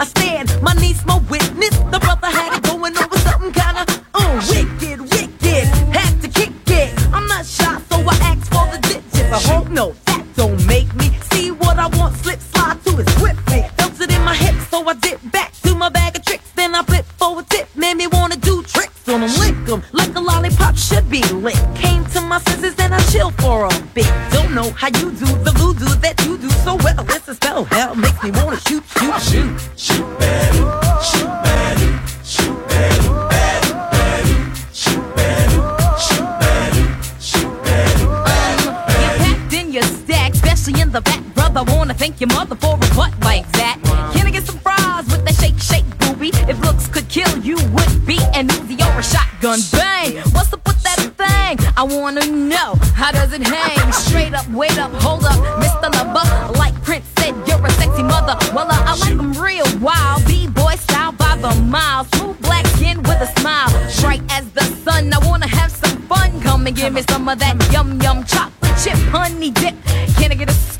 I do is whip me. Felt it in my hips, so I dip back to my bag of tricks. Then I flip for a tip, made me wanna do tricks on them. Lick them, like a lollipop should be licked. Came to my senses, then I chill for a bit. Don't know how you do the voodoo that you do so well. It's a spell, hell makes me wanna shoot, shoot, shoot. Shoot, baby, shoot, baby, shoot, baby. In the back, brother, wanna thank your mother for a butt like that. Can I get some fries with that shake, shake, booby? If looks could kill, you would be an Uzi or a shotgun bang. What's up with that thing? I wanna know, how does it hang? Straight up, wait up, hold up, Mr. Lover. Like Prince said, you're a sexy mother. Well, I like them real wild, B-boy style by the mile. Smooth black skin with a smile, bright as the sun. I wanna have some fun, come and give me some of that yum yum chocolate chip honey dip. Can I get a scoop?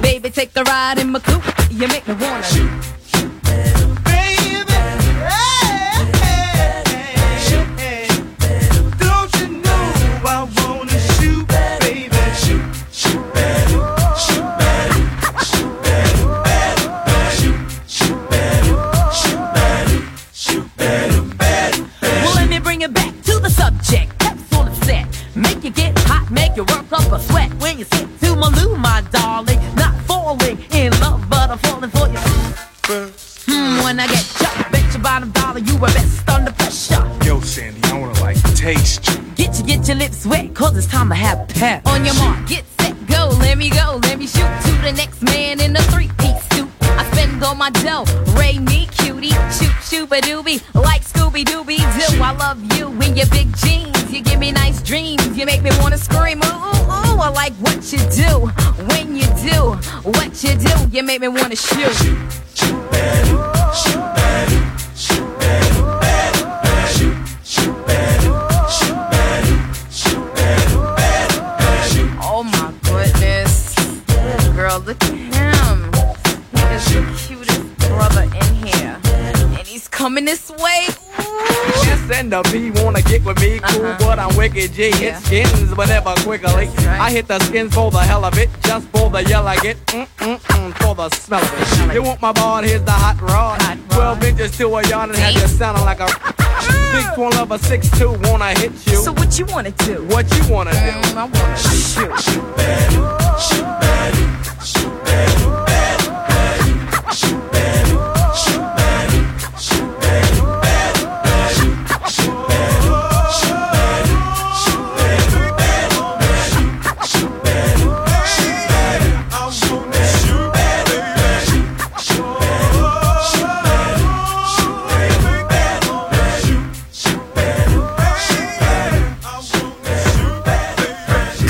Baby, take a ride in my coupe. You make me wanna shoot, shoot, baby. Hey, hey, hey. Shoot, hey. Don't you know I wanna shoot, baby? Shoot, shoot, baby. Shoot, baby. Shoot, baby. Shoot, shoot, baby. Shoot, baby. Shoot, baby. Well, let me bring it back to the subject. That's all it said. Make you get hot, make you work up a sweat when you sit. Malou, my darling, not falling in love, but I'm falling for you. When I get shot, bet your bottom dollar you were best under pressure. Yo, Sandy, I wanna like taste you. Get your lips wet, cause it's time to have pep. On your mark, get set, go, let me shoot to the next man in a three-piece suit. I spend all my dough, ray me cutie, shoot, shoot a doobie, like Scooby Dooby Doo. Shoot. I love you in your big jeans, you give me nice dreams, you make me wanna scream. Ooh, ooh, ooh. I like what you do, when you do, what you do, you make me wanna shoot. Shoot, shoot, baby, shoot, baby, shoot, baby, baby, baby, shoot, shoot, baby, shoot, baby, shoot, baby, baby, baby, shoot. Oh my goodness, girl, look at him. He is the cutest brother in here, and he's coming this way. S and the B wanna get with me, cool, but I'm wicked G. Yeah. It skins, but never quickly. Right. I hit the skins for the hell of it, just for the yell I get, for the smell of it. Like you want my ball? Here's the hot rod. 12 inches to a yard and have you sounding like a big one of a 6'2", wanna hit you. So what you wanna do? What you wanna do? I wanna shoot, shoot, baby, shoot, baby, shoot, baby, baby, baby, shoot, baby, shoot, baby, shoot, baby.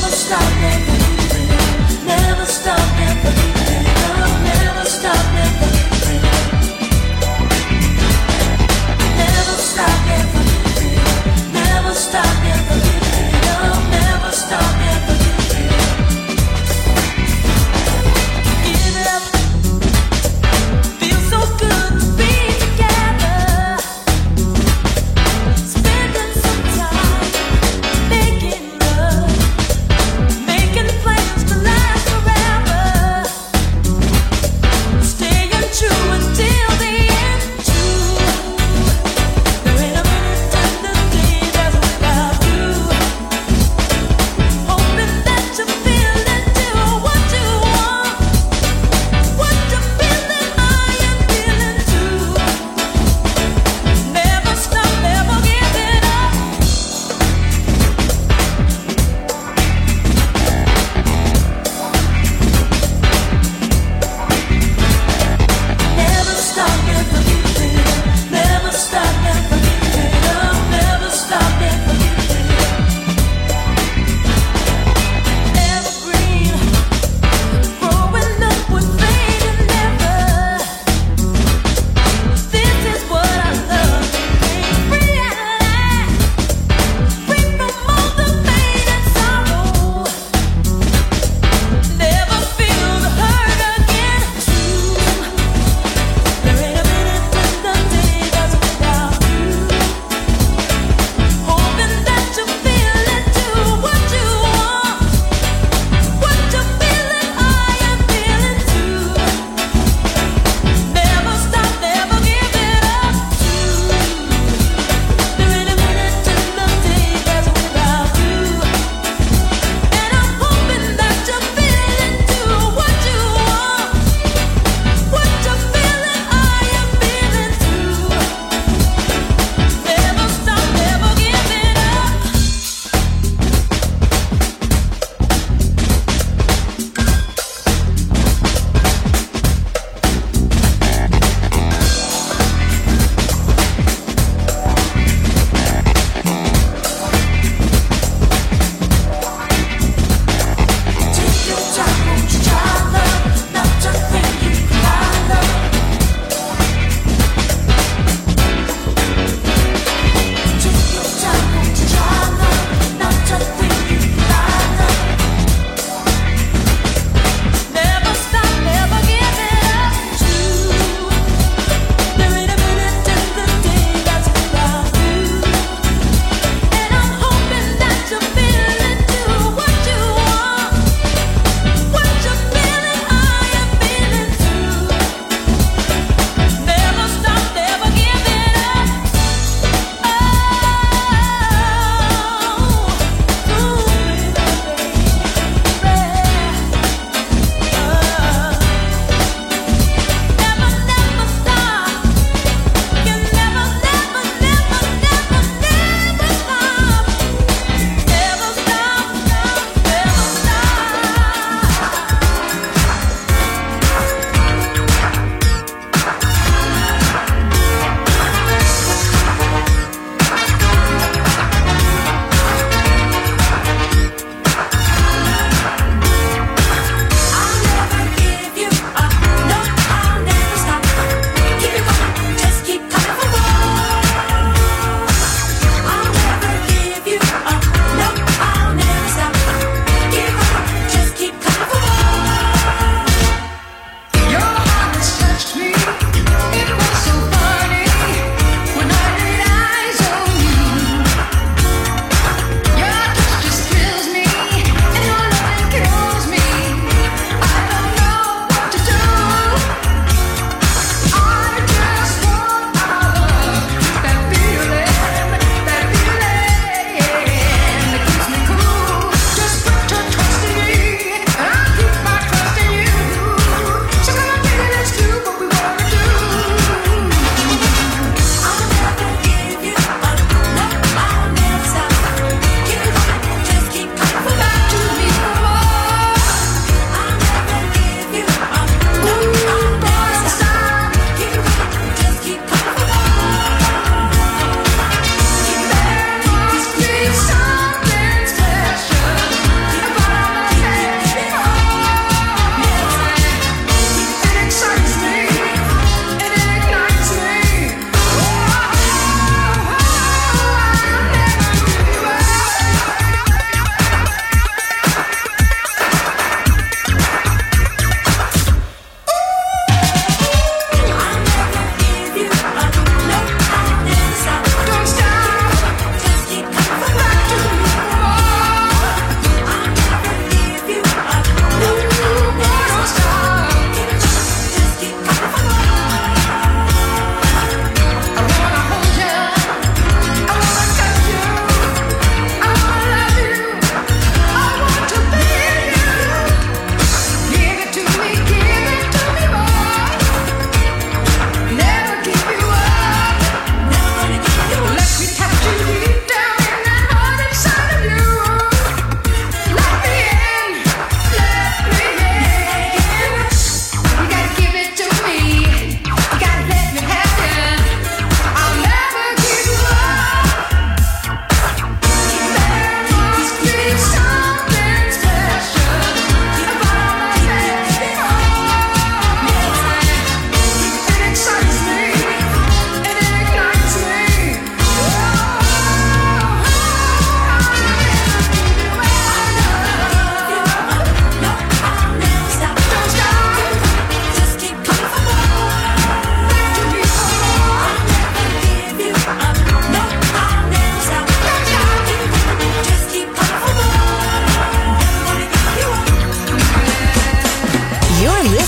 Never stop and believing.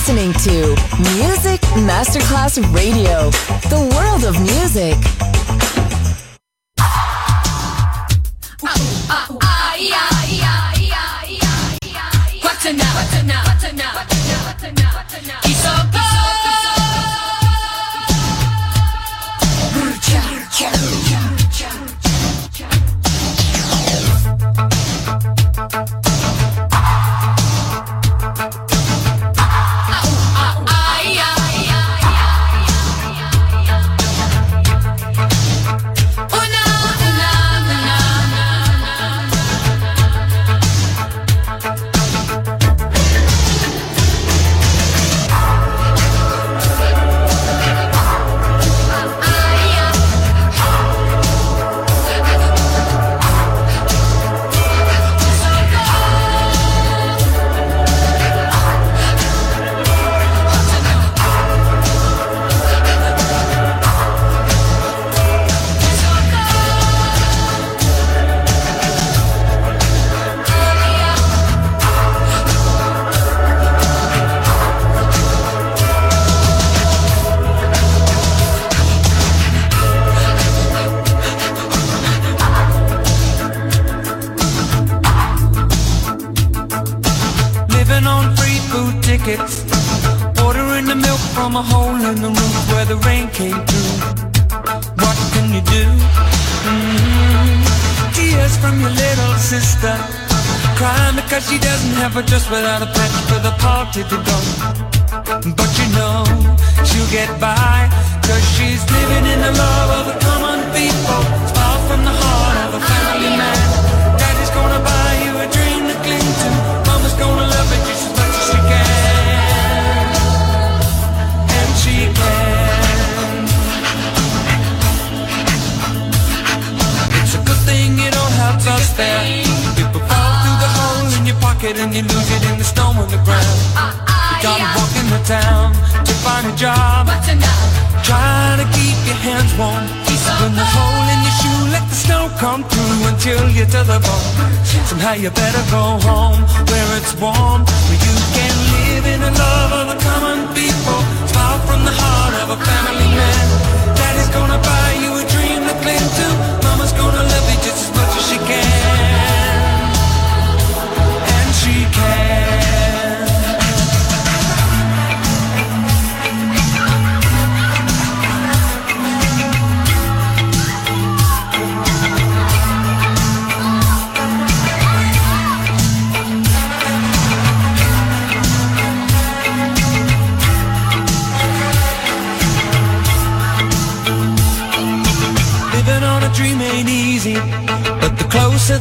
listening to Music Masterclass Radio, the world of music. And you lose it in the snow on the ground. You gotta walk in the town to find a job. Trying to keep your hands warm. Burn the hole in your shoe, let the snow come through until you're to the bone. Somehow you better go home where it's warm, where you can live in the love of the common people. Smile from the heart of a family man. Daddy's gonna buy you a dream to cling to. Mama's gonna love you just as much as she can. She can. Closer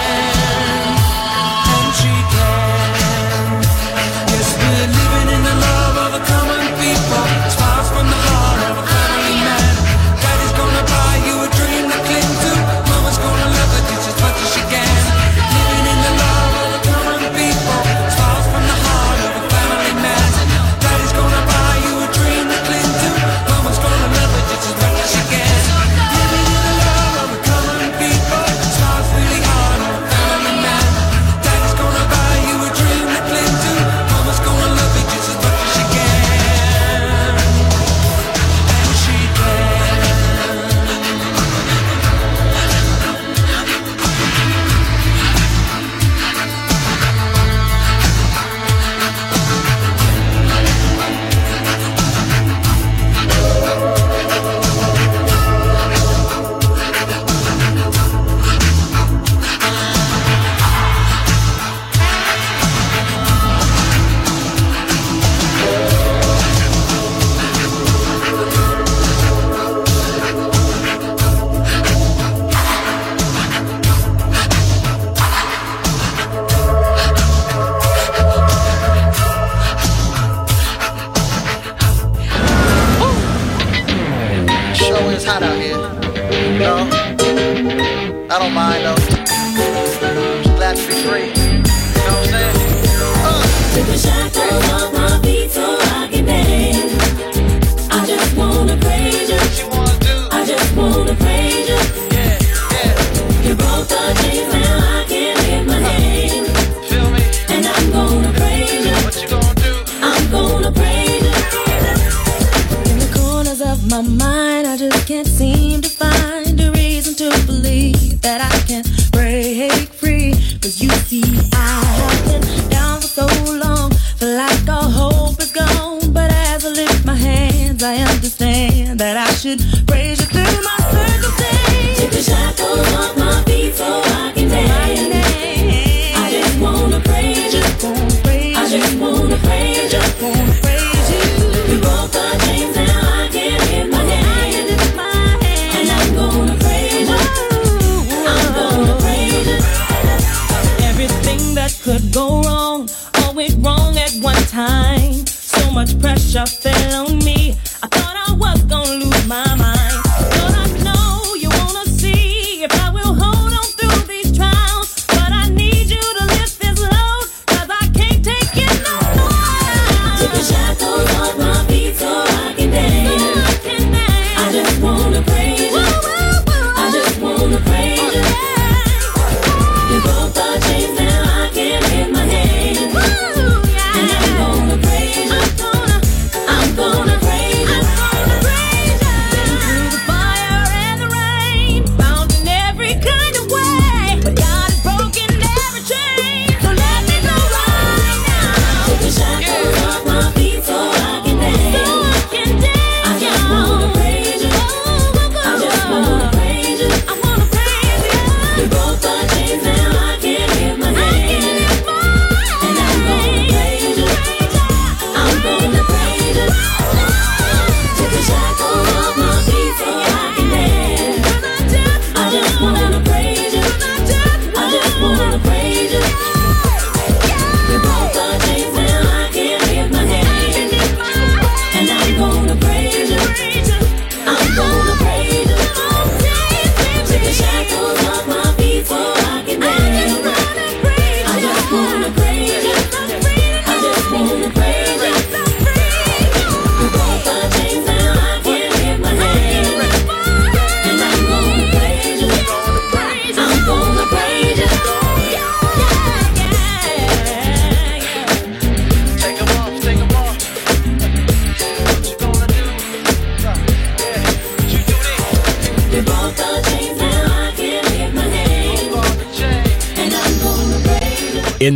my mind, I just can't seem to find a reason to believe that I can break free. Cause you see, I have been down for so long, feel like all hope is gone. But as I lift my hands, I understand that I should praise you through my circumstance. Take the shackles off my feet so I can dance. I just wanna praise you, I just wanna praise you. Could go wrong, all went wrong at one time. So much pressure fell on me. I thought I was gonna lose my mind. Lord, I know you wanna see if I will hold on through these trials. But I need you to lift this load, cause I can't take it no more. Take the shackles off my feet so I can dance. I can dance. I just wanna praise you. I just wanna praise you. You broke the chains now. In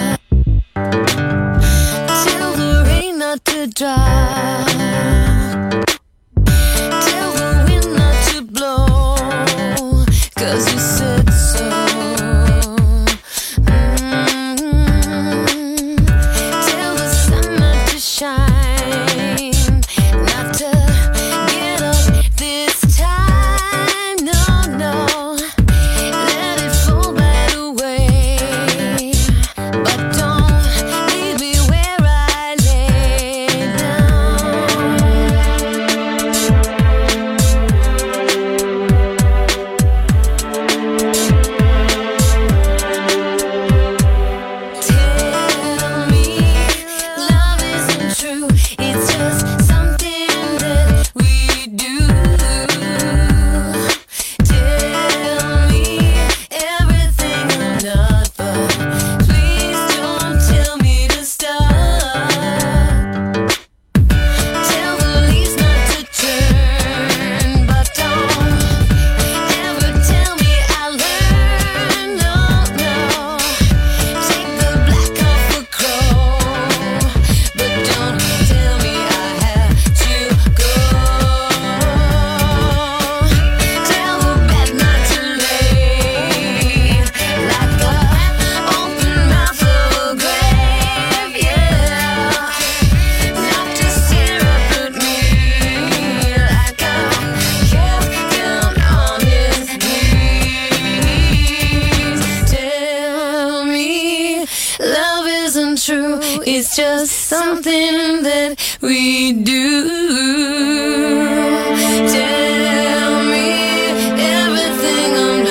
To drive. Tell the wind not to blow, cause you said so. Mm-hmm. Tell the sun not to shine, not to get up this time. No, no, let it fall by the way. But don't something that we do. Tell me everything I'm doing.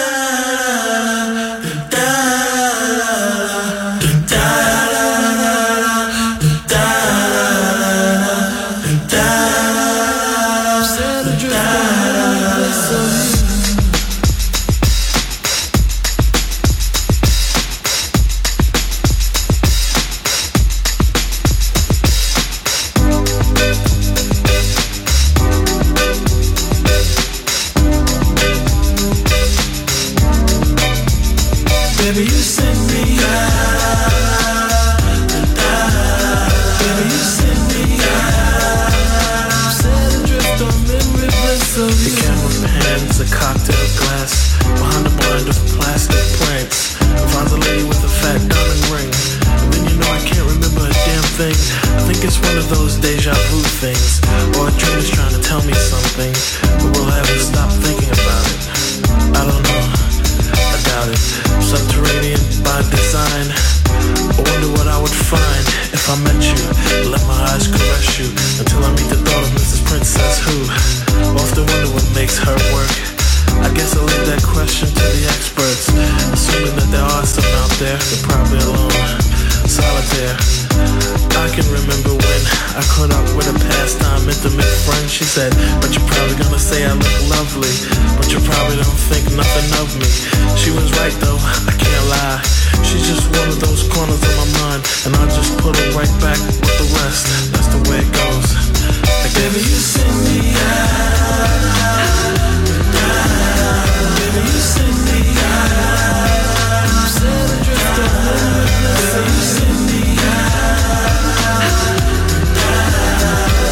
Her work, I guess I'll leave that question to the experts, assuming that there are some out there. They're probably alone, solitaire. I can remember when I caught up with a pastime intimate friend. She said, but you're probably gonna say I look lovely, but you probably don't think nothing of me. She was right though, I can't lie. She's just one of those corners of my mind, and I just put it right back with the rest. That's the way it goes. Baby, you send me out. Baby, you send me out. I'm still a drifter. Baby, you send me out.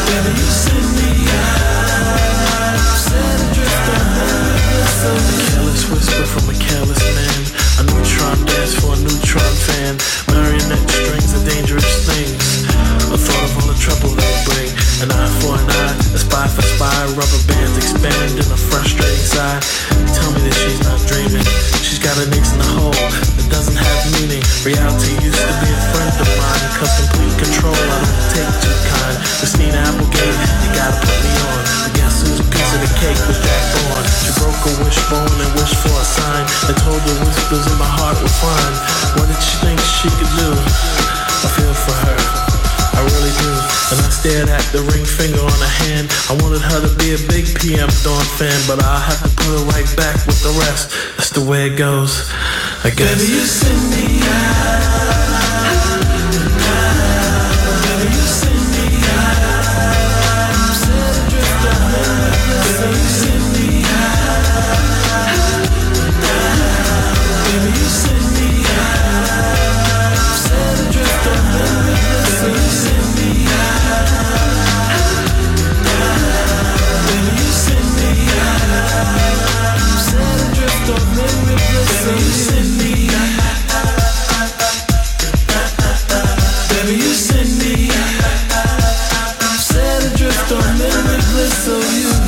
Baby, you send me out. I'm still a drifter. A careless whisper from a careless man. A neutron dance for a neutron fan. Marionette strings are dangerous things. I thought of all the trouble they bring. An eye for an eye, a spy for spy. Rubber bands expand in a frustrating sigh. Tell me that she's not dreaming. She's got an ace in a hole that doesn't have meaning. Reality used to be a friend of mine, 'cause complete control I don't take too kind. Christina Applegate, you gotta put me on. I guess whose piece of the cake was Jack Bourne? She broke a wishbone and wished for a sign, and told the whispers in my heart were fine. What did she think she could do? I feel for her, I really do. And I stared at the ring finger on her hand. I wanted her to be a big PM Dawn fan, but I'll have to put her right back with the rest. That's the way it goes, I guess. Baby, you send me out. Baby, you send me out. I'm still a drifter. Baby, you send me out. Baby, you send me out. I'm still a drifter. Baby, you send me out. Baby, you send me out. I'm still a drifter. Baby, you send me out. Baby, you send me out. I'm still a drifter. Limitless of you. America,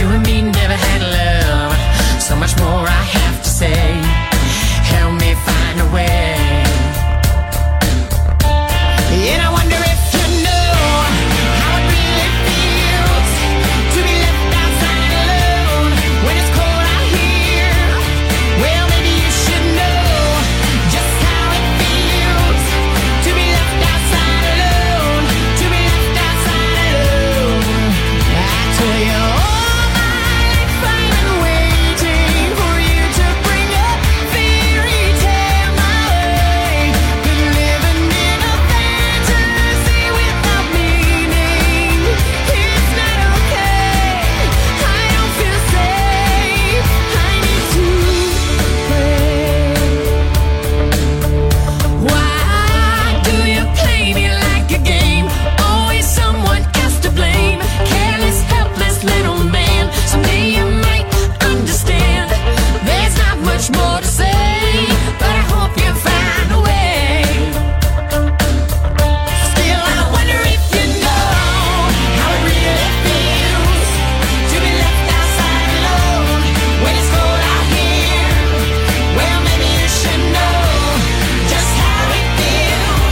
you and me never had love. So much more I have to say. Help me find a way. And I wonder if you know how it really feels to be left outside alone. When it's cold out here, well maybe you should know just how it feels to be left outside alone. To be left outside alone. I tell you all my life I've been waiting for you to bring a fairy tale my way. Been living in a fantasy without meaning. It's not okay. I don't feel safe. I need to pray. Why do you play me like a game? Always someone else to blame. Careless, helpless little man. Someday you might understand. There's not much more to say, but I hope you find a way. Still, I wonder if you know how it really feels to be left outside alone. When it's cold out here, well maybe you should know just how it feels to be left outside alone. To be left outside alone. I tell you, all my life I've been waiting for you to bring a fairy tale my way. Been living in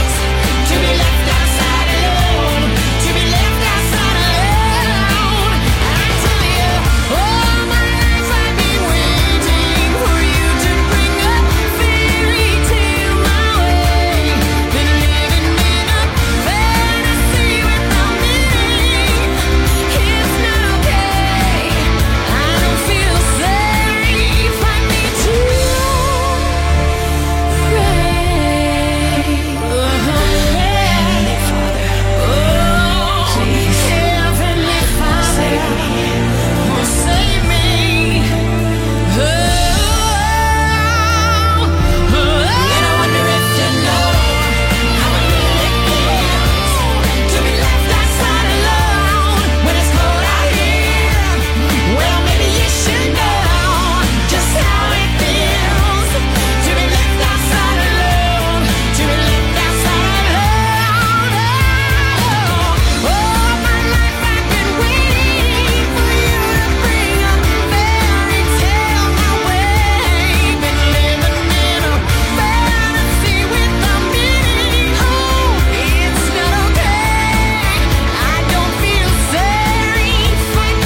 a fantasy without meaning. It's not okay. I don't feel safe. I need to pray. Heavenly Father, Heavenly Father, oh, save me. And I wonder if you know how it really feels to be left outside alone. When it's cold out here, well maybe you should know just how it feels to be left outside alone. To be left outside alone. Oh, all my life I've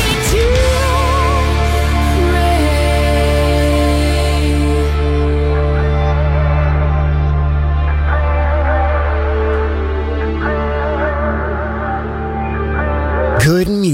been waiting for you to bring a fairy tale my way. Been living in a fantasy without meaning. Oh, it's not okay. I don't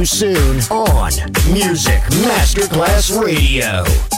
Soon on Music Masterclass Radio.